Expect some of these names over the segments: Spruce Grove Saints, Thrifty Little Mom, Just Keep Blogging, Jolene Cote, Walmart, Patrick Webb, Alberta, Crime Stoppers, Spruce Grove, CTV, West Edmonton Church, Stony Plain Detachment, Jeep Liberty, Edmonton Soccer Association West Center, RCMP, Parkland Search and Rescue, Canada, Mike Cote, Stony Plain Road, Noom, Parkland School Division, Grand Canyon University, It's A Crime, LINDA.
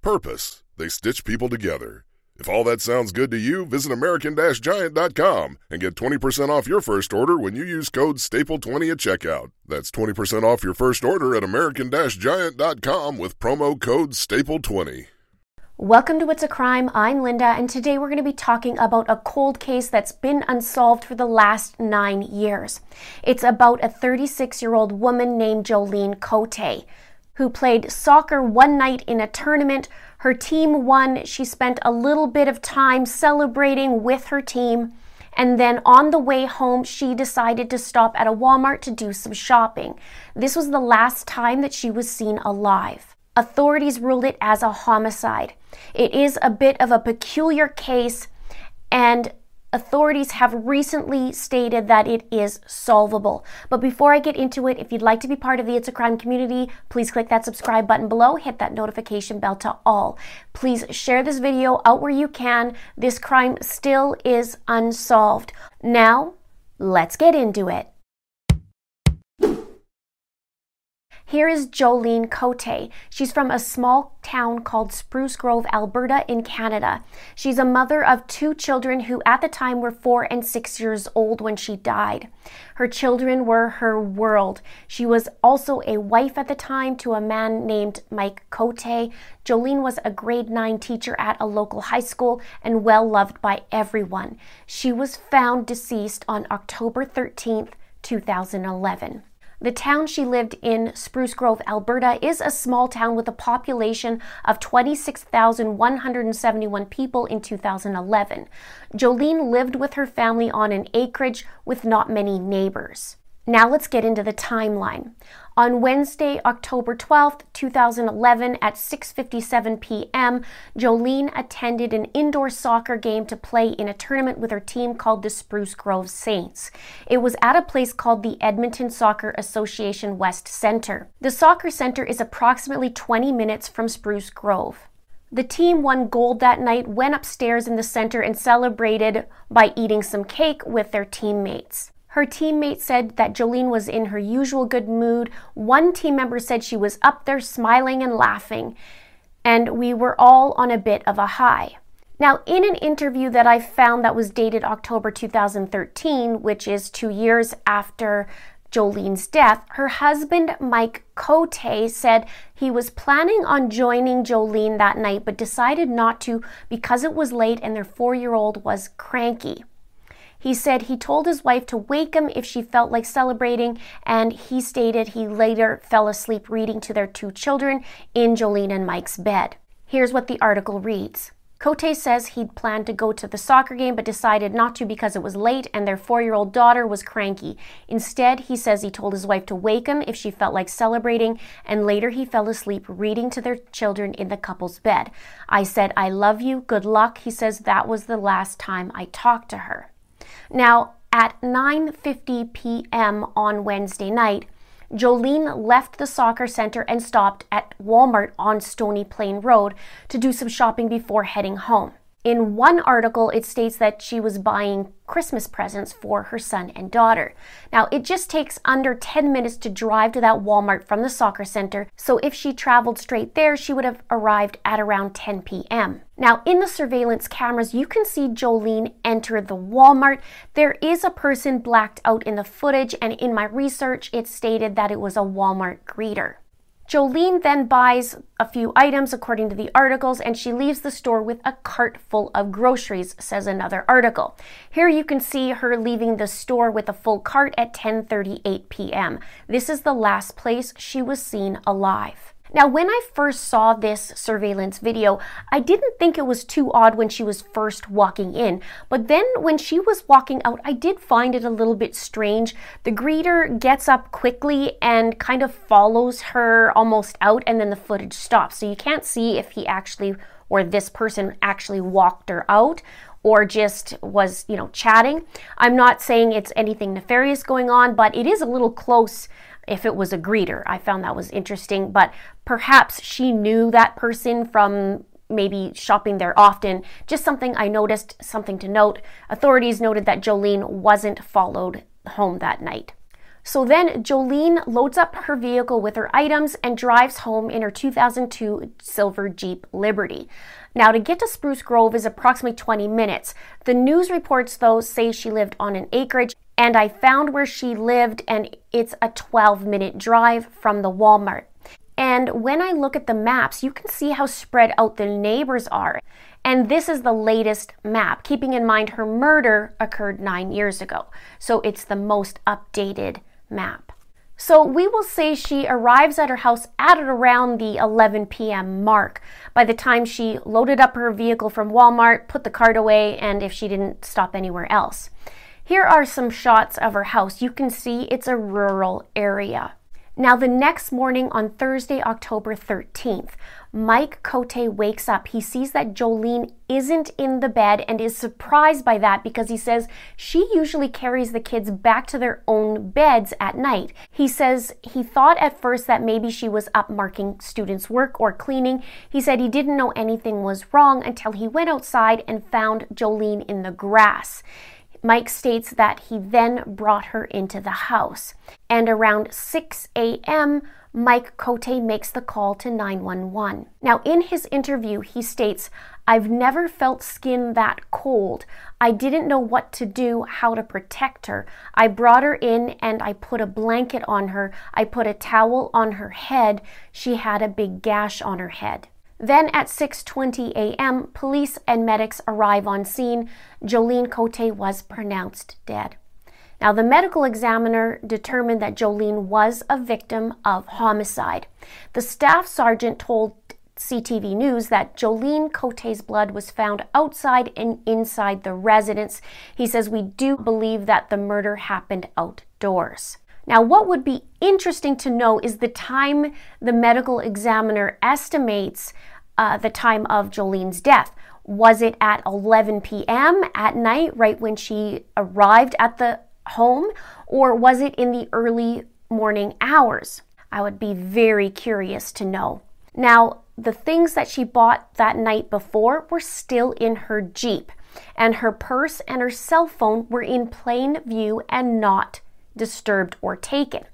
purpose. They stitch people together. If all that sounds good to you, visit American-Giant.com and get 20% off your first order when you use code STAPLE20 at checkout. That's 20% off your first order at American-Giant.com with promo code STAPLE20. Welcome to It's a Crime. I'm Linda, and today we're going to be talking about a cold case that's been unsolved for the last 9 years. It's about a 36-year-old woman named Jolene Cote, who played soccer one night in a tournament. Her team won. She spent a little bit of time celebrating with her team. And then on the way home, she decided to stop at a Walmart to do some shopping. This was the last time that she was seen alive. Authorities ruled it as a homicide. It is a bit of a peculiar case, and authorities have recently stated that it is solvable. But before I get into it, if you'd like to be part of the It's a Crime community, please click that subscribe button below, hit that notification bell to all. Please share this video out where you can. This crime still is unsolved. Now, let's get into it. Here is Jolene Cote. She's from a small town called Spruce Grove, Alberta, in Canada. She's a mother of two children who at the time were 4 and 6 years old when she died. Her children were her world. She was also a wife at the time to a man named Mike Cote. Jolene was a grade 9 teacher at a local high school and well loved by everyone. She was found deceased on October 13th, 2011. The town she lived in, Spruce Grove, Alberta, is a small town with a population of 26,171 people in 2011. Jolene lived with her family on an acreage with not many neighbors. Now let's get into the timeline. On Wednesday, October 12th, 2011 at 6:57 p.m., Jolene attended an indoor soccer game to play in a tournament with her team called the Spruce Grove Saints. It was at a place called the Edmonton Soccer Association West Center. The soccer center is approximately 20 minutes from Spruce Grove. The team won gold that night, went upstairs in the center and celebrated by eating some cake with their teammates. Her teammate said that Jolene was in her usual good mood. One team member said she was up there smiling and laughing, and we were all on a bit of a high. Now, in an interview that I found that was dated October 2013, which is 2 years after Jolene's death, her husband, Mike Cote, said he was planning on joining Jolene that night, but decided not to because it was late and their 4-year-old was cranky. He said he told his wife to wake him if she felt like celebrating, and he stated he later fell asleep reading to their two children in Jolene and Mike's bed. Here's what the article reads. Cote says he'd planned to go to the soccer game but decided not to because it was late and their 4-year-old daughter was cranky. Instead, he says he told his wife to wake him if she felt like celebrating, and later he fell asleep reading to their children in the couple's bed. I said, I love you, good luck. He says that was the last time I talked to her. Now, at 9:50 p.m. on Wednesday night, Jolene left the soccer center and stopped at Walmart on Stony Plain Road to do some shopping before heading home. In one article, it states that she was buying Christmas presents for her son and daughter. Now, it just takes under 10 minutes to drive to that Walmart from the soccer center, so if she traveled straight there, she would have arrived at around 10 p.m. Now, in the surveillance cameras, you can see Jolene enter the Walmart. There is a person blacked out in the footage, and in my research, it stated that it was a Walmart greeter. Jolene then buys a few items, according to the articles, and she leaves the store with a cart full of groceries, says another article. Here you can see her leaving the store with a full cart at 10:38 p.m. This is the last place she was seen alive. Now, when I first saw this surveillance video, I didn't think it was too odd when she was first walking in, but then when she was walking out, I did find it a little bit strange. The greeter gets up quickly and kind of follows her almost out, and then the footage stops. So you can't see if he actually, or this person actually walked her out or just was, you know, chatting. I'm not saying it's anything nefarious going on, but it is a little close if it was a greeter. I found that was interesting, but perhaps she knew that person from maybe shopping there often. Just something I noticed, something to note. Authorities noted that Jolene wasn't followed home that night. So then Jolene loads up her vehicle with her items and drives home in her 2002 silver Jeep Liberty. Now, to get to Spruce Grove is approximately 20 minutes. The news reports, though, say she lived on an acreage, and I found where she lived, and it's a 12-minute drive from the Walmart. And when I look at the maps, you can see how spread out the neighbors are. And this is the latest map, keeping in mind her murder occurred 9 years ago. So it's the most updated map. So we will say she arrives at her house at around the 11 p.m. mark. By the time she loaded up her vehicle from Walmart, put the cart away, and if she didn't stop anywhere else. Here are some shots of her house. You can see it's a rural area. Now, the next morning on Thursday, October 13th, Mike Cote wakes up. He sees that Jolene isn't in the bed and is surprised by that because he says she usually carries the kids back to their own beds at night. He says he thought at first that maybe she was up marking students' work or cleaning. He said he didn't know anything was wrong until he went outside and found Jolene in the grass. Mike states that he then brought her into the house. And around 6 a.m., Mike Cote makes the call to 911. Now, in his interview, he states, "I've never felt skin that cold. I didn't know what to do, how to protect her. I brought her in and I put a blanket on her. I put a towel on her head. She had a big gash on her head." Then at 6:20 a.m., police and medics arrive on scene. Jolene Cote was pronounced dead. Now, the medical examiner determined that Jolene was a victim of homicide. The staff sergeant told CTV News that Jolene Cote's blood was found outside and inside the residence. He says, "We do believe that the murder happened outdoors." Now, what would be interesting to know is the time the medical examiner estimates the time of Jolene's death. Was it at 11 p.m. at night, right when she arrived at the home, or was it in the early morning hours? I would be very curious to know. Now, the things that she bought that night before were still in her Jeep, and her purse and her cell phone were in plain view and not disturbed or taken.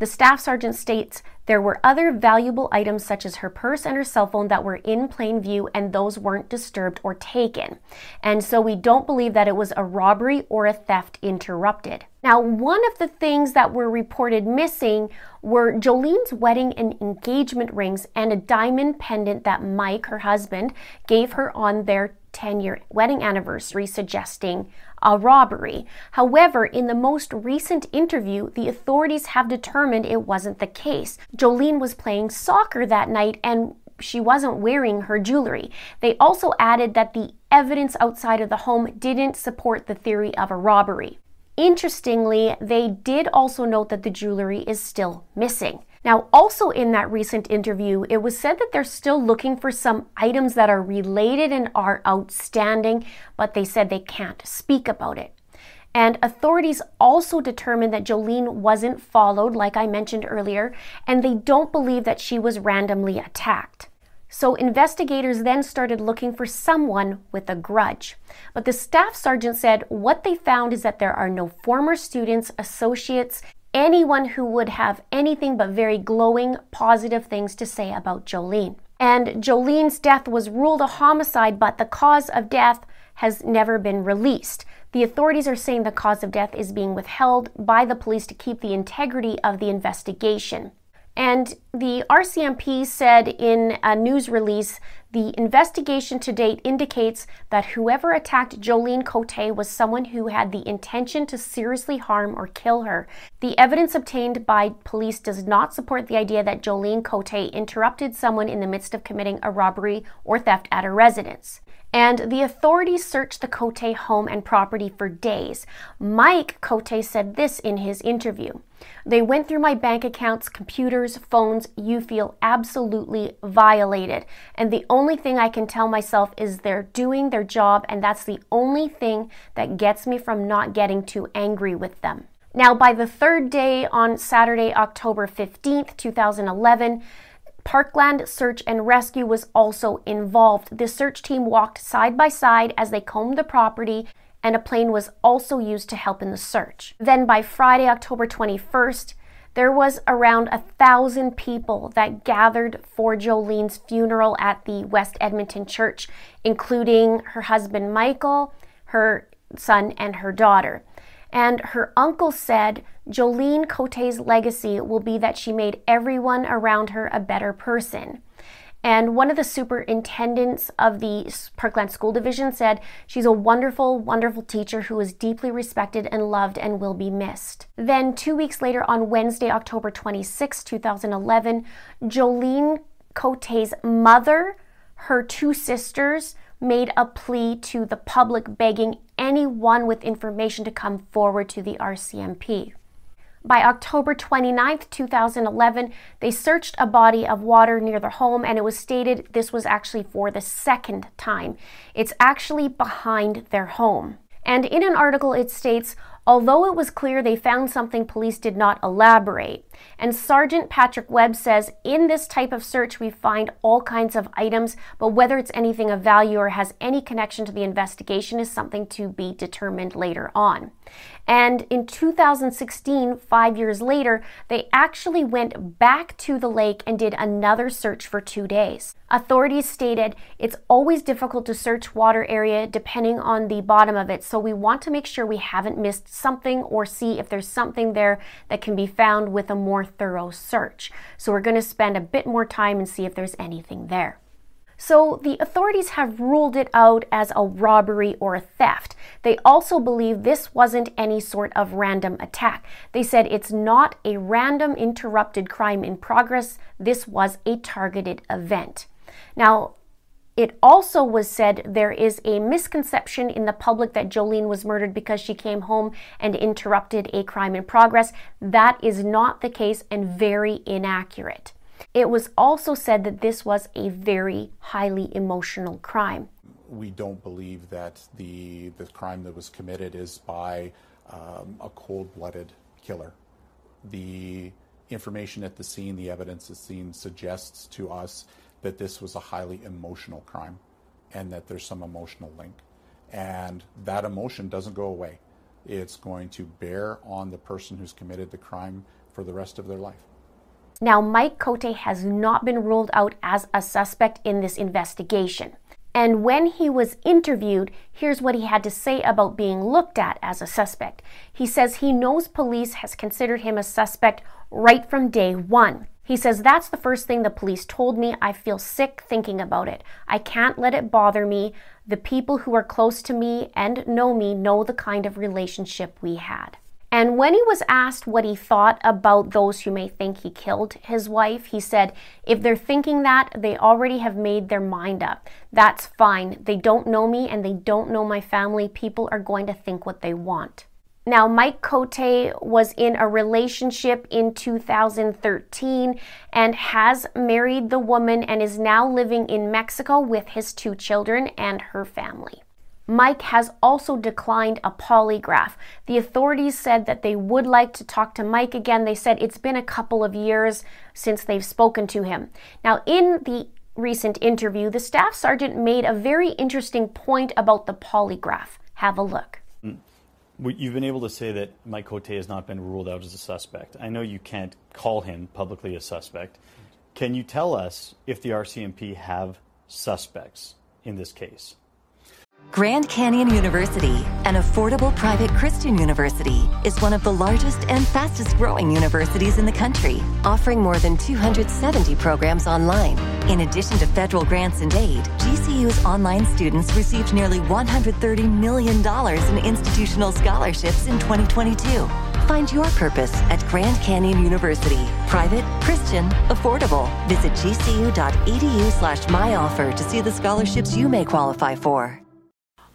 The staff sergeant states there were other valuable items such as her purse and her cell phone that were in plain view, and those weren't disturbed or taken. And so we don't believe that it was a robbery or a theft interrupted. Now, one of the things that were reported missing were Jolene's wedding and engagement rings and a diamond pendant that Mike, her husband, gave her on their 10-year wedding anniversary, suggesting a robbery. However, in the most recent interview, the authorities have determined it wasn't the case. Jolene was playing soccer that night and she wasn't wearing her jewelry. They also added that the evidence outside of the home didn't support the theory of a robbery. Interestingly, they did also note that the jewelry is still missing. Now, also in that recent interview, it was said that they're still looking for some items that are related and are outstanding, but they said they can't speak about it. And authorities also determined that Jolene wasn't followed, like I mentioned earlier, and they don't believe that she was randomly attacked. So investigators then started looking for someone with a grudge. But the staff sergeant said what they found is that there are no former students, associates, anyone who would have anything but very glowing, positive things to say about Jolene. And Jolene's death was ruled a homicide, but the cause of death has never been released. The authorities are saying the cause of death is being withheld by the police to keep the integrity of the investigation. And the RCMP said in a news release, the investigation to date indicates that whoever attacked Jolene Cote was someone who had the intention to seriously harm or kill her. The evidence obtained by police does not support the idea that Jolene Cote interrupted someone in the midst of committing a robbery or theft at her residence. And the authorities searched the Cote home and property for days. Mike Cote said this in his interview. They went through my bank accounts, computers, phones. You feel absolutely violated. And the only thing I can tell myself is they're doing their job, and that's the only thing that gets me from not getting too angry with them. Now, by the third day on Saturday, October 15th, 2011, Parkland Search and Rescue was also involved. The search team walked side by side as they combed the property, and a plane was also used to help in the search. Then by Friday, October 21st, there was around 1,000 people that gathered for Jolene's funeral at the West Edmonton Church, including her husband Michael, her son, and her daughter. And her uncle said Jolene Cote's legacy will be that she made everyone around her a better person. And one of the superintendents of the Parkland School Division said she's a wonderful, wonderful teacher who is deeply respected and loved and will be missed. Then 2 weeks later on Wednesday, October 26, 2011, Jolene Cote's mother, her two sisters, made a plea to the public begging anyone with information to come forward to the RCMP. By October 29, 2011, they searched a body of water near their home, and it was stated this was actually for the second time. It's actually behind their home. And in an article it states, although it was clear they found something, police did not elaborate. And Sergeant Patrick Webb says, in this type of search, we find all kinds of items, but whether it's anything of value or has any connection to the investigation is something to be determined later on. And in 2016, 5 years later, they actually went back to the lake and did another search for 2 days. Authorities stated, it's always difficult to search water area depending on the bottom of it, so we want to make sure we haven't missed something or see if there's something there that can be found with a more thorough search. So we're going to spend a bit more time and see if there's anything there. So the authorities have ruled it out as a robbery or a theft. They also believe this wasn't any sort of random attack. They said it's not a random interrupted crime in progress. This was a targeted event. Now, it also was said there is a misconception in the public that Jolene was murdered because she came home and interrupted a crime in progress. That is not the case and very inaccurate. It was also said that this was a very highly emotional crime. We don't believe that the crime that was committed is by a cold-blooded killer. The information at the scene, the evidence at the scene suggests to us that this was a highly emotional crime and that there's some emotional link. And that emotion doesn't go away. It's going to bear on the person who's committed the crime for the rest of their life. Now, Mike Cote has not been ruled out as a suspect in this investigation. And when he was interviewed, here's what he had to say about being looked at as a suspect. He says he knows police has considered him a suspect right from day one. He says, that's the first thing the police told me. I feel sick thinking about it. I can't let it bother me. The people who are close to me and know me know the kind of relationship we had. And when he was asked what he thought about those who may think he killed his wife, he said, if they're thinking that, they already have made their mind up. That's fine. They don't know me and they don't know my family. People are going to think what they want. Now, Mike Cote was in a relationship in 2013 and has married the woman and is now living in Mexico with his two children and her family. Mike has also declined a polygraph. The authorities said that they would like to talk to Mike again. They said it's been a couple of years since they've spoken to him. Now, in the recent interview, the staff sergeant made a very interesting point about the polygraph. Have a look. You've been able to say that Mike Cote has not been ruled out as a suspect. I know you can't call him publicly a suspect. Can you tell us if the RCMP have suspects in this case? Grand Canyon University, an affordable private Christian university, is one of the largest and fastest growing universities in the country, offering more than 270 programs online. In addition to federal grants and aid, GCU's online students received nearly $130 million in institutional scholarships in 2022. Find your purpose at Grand Canyon University. Private, Christian, affordable. Visit gcu.edu/myoffer to see the scholarships you may qualify for.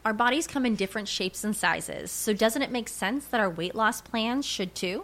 Our bodies come in different shapes and sizes, so doesn't it make sense that our weight loss plans should too?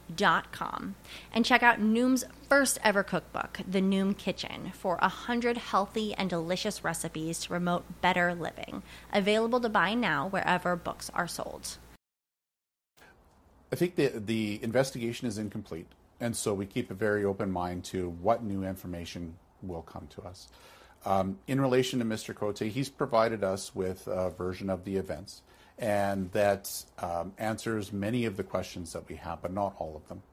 And check out Noom's first ever cookbook, The Noom Kitchen, for 100 healthy and delicious recipes to promote better living. Available to buy now wherever books are sold. I think the investigation is incomplete, and so we keep a very open mind to what new information will come to us. In relation to Mr. Cote, he's provided us with a version of the events, and that answers many of the questions that we have, but not all of them.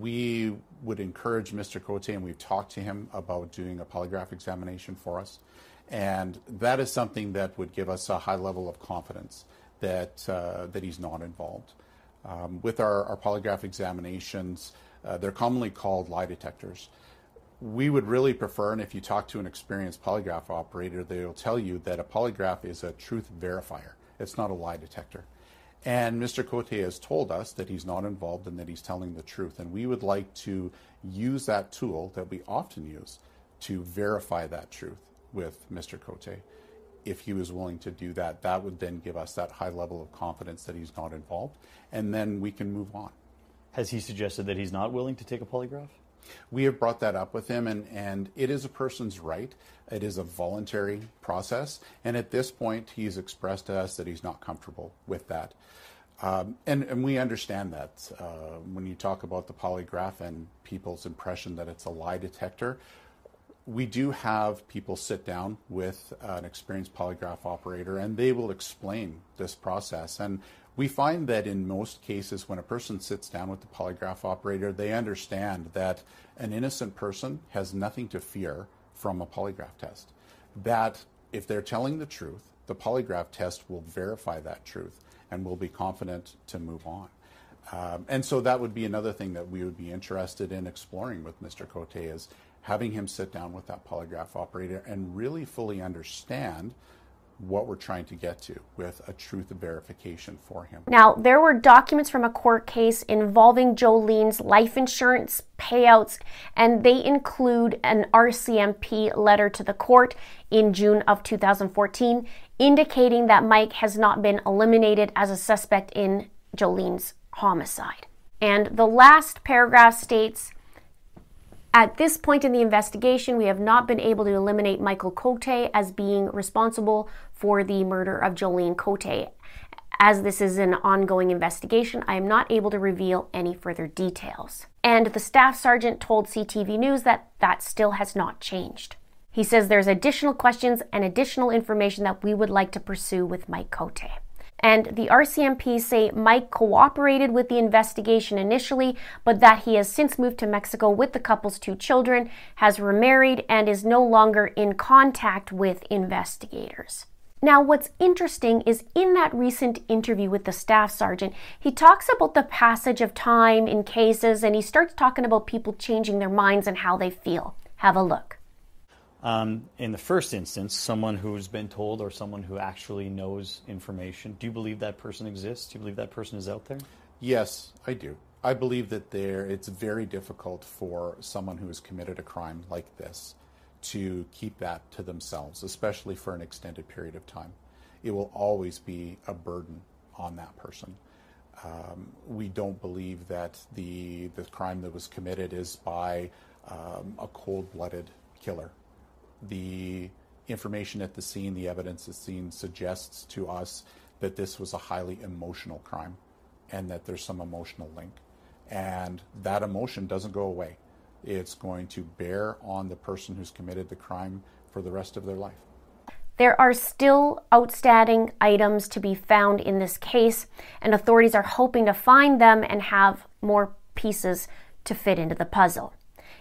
We would encourage Mr. Cote, and we've talked to him about doing a polygraph examination for us, and that is something that would give us a high level of confidence that that he's not involved. With our polygraph examinations, they're commonly called lie detectors. We would really prefer, and if you talk to an experienced polygraph operator, they'll tell you that a polygraph is a truth verifier. It's not a lie detector. And Mr. Cote has told us that he's not involved and that he's telling the truth. And we would like to use that tool that we often use to verify that truth with Mr. Cote. If he was willing to do that, that would then give us that high level of confidence that he's not involved. And then we can move on. Has he suggested that he's not willing to take a polygraph? We have brought that up with him, and it is a person's right. It is a voluntary process, and at this point, he's expressed to us that he's not comfortable with that. And we understand that. When you talk about the polygraph and people's impression that it's a lie detector, we do have people sit down with an experienced polygraph operator, and they will explain this process. And we find that in most cases, when a person sits down with the polygraph operator, they understand that an innocent person has nothing to fear from a polygraph test. That if they're telling the truth, the polygraph test will verify that truth and will be confident to move on. And so that would be another thing that we would be interested in exploring with Mr. Cote, is having him sit down with that polygraph operator and really fully understand what we're trying to get to with a truth verification for him. Now, there were documents from a court case involving Jolene's life insurance payouts, and they include an RCMP letter to the court in June of 2014, indicating that Mike has not been eliminated as a suspect in Jolene's homicide. And the last paragraph states, at this point in the investigation, we have not been able to eliminate Michael Cote as being responsible for the murder of Jolene Cote. As this is an ongoing investigation, I am not able to reveal any further details. And the staff sergeant told CTV News that that still has not changed. He says there's additional questions and additional information that we would like to pursue with Mike Cote. And the RCMP say Mike cooperated with the investigation initially, but that he has since moved to Mexico with the couple's two children, has remarried, and is no longer in contact with investigators. Now, what's interesting is in that recent interview with the staff sergeant, he talks about the passage of time in cases, and he starts talking about people changing their minds and how they feel. Have a look. In the first instance, someone who's been told or someone who actually knows information, do you believe that person exists? Do you believe that person is out there? Yes, I do. I believe that it's very difficult for someone who has committed a crime like this to keep that to themselves, especially for an extended period of time. It will always be a burden on that person. We don't believe that the crime that was committed is by a cold-blooded killer. The information at the scene, the evidence at the scene suggests to us that this was a highly emotional crime and that there's some emotional link. And that emotion doesn't go away. It's going to bear on the person who's committed the crime for the rest of their life. There are still outstanding items to be found in this case, and authorities are hoping to find them and have more pieces to fit into the puzzle.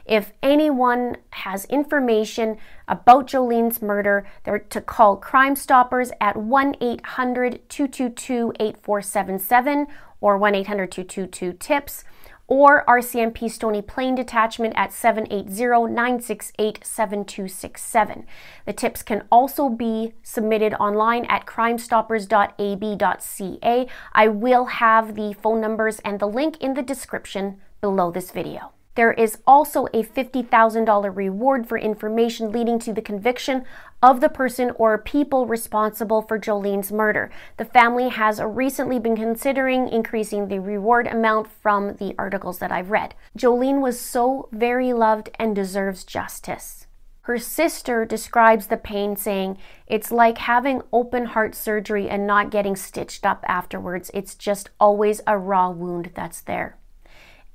If anyone has information about Jolene's murder, they're to call Crime Stoppers at 1-800-222-8477 or 1-800-222-TIPS, or RCMP Stony Plain Detachment at 780-968-7267. The tips can also be submitted online at crimestoppers.ab.ca. I will have the phone numbers and the link in the description below this video. There is also a $50,000 reward for information leading to the conviction of the person or people responsible for Jolene's murder. The family has recently been considering increasing the reward amount from the articles that I've read. Jolene was so very loved and deserves justice. Her sister describes the pain, saying, "It's like having open heart surgery and not getting stitched up afterwards. It's just always a raw wound that's there."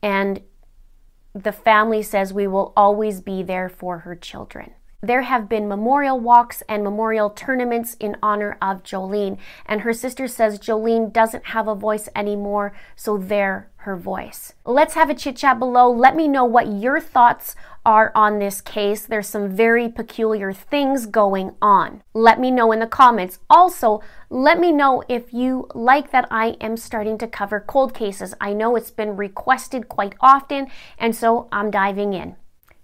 And the family says, "We will always be there for her children." There have been memorial walks and memorial tournaments in honor of Jolene, and her sister says Jolene doesn't have a voice anymore, so they're her voice. Let's have a chit chat below. Let me know what your thoughts are on this case. There's some very peculiar things going on. Let me know in the comments. Also, let me know if you like that I am starting to cover cold cases. I know it's been requested quite often, and so I'm diving in.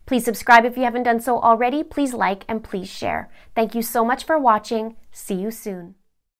Please subscribe if you haven't done so already. Please like and please share. Thank you so much for watching. See you soon.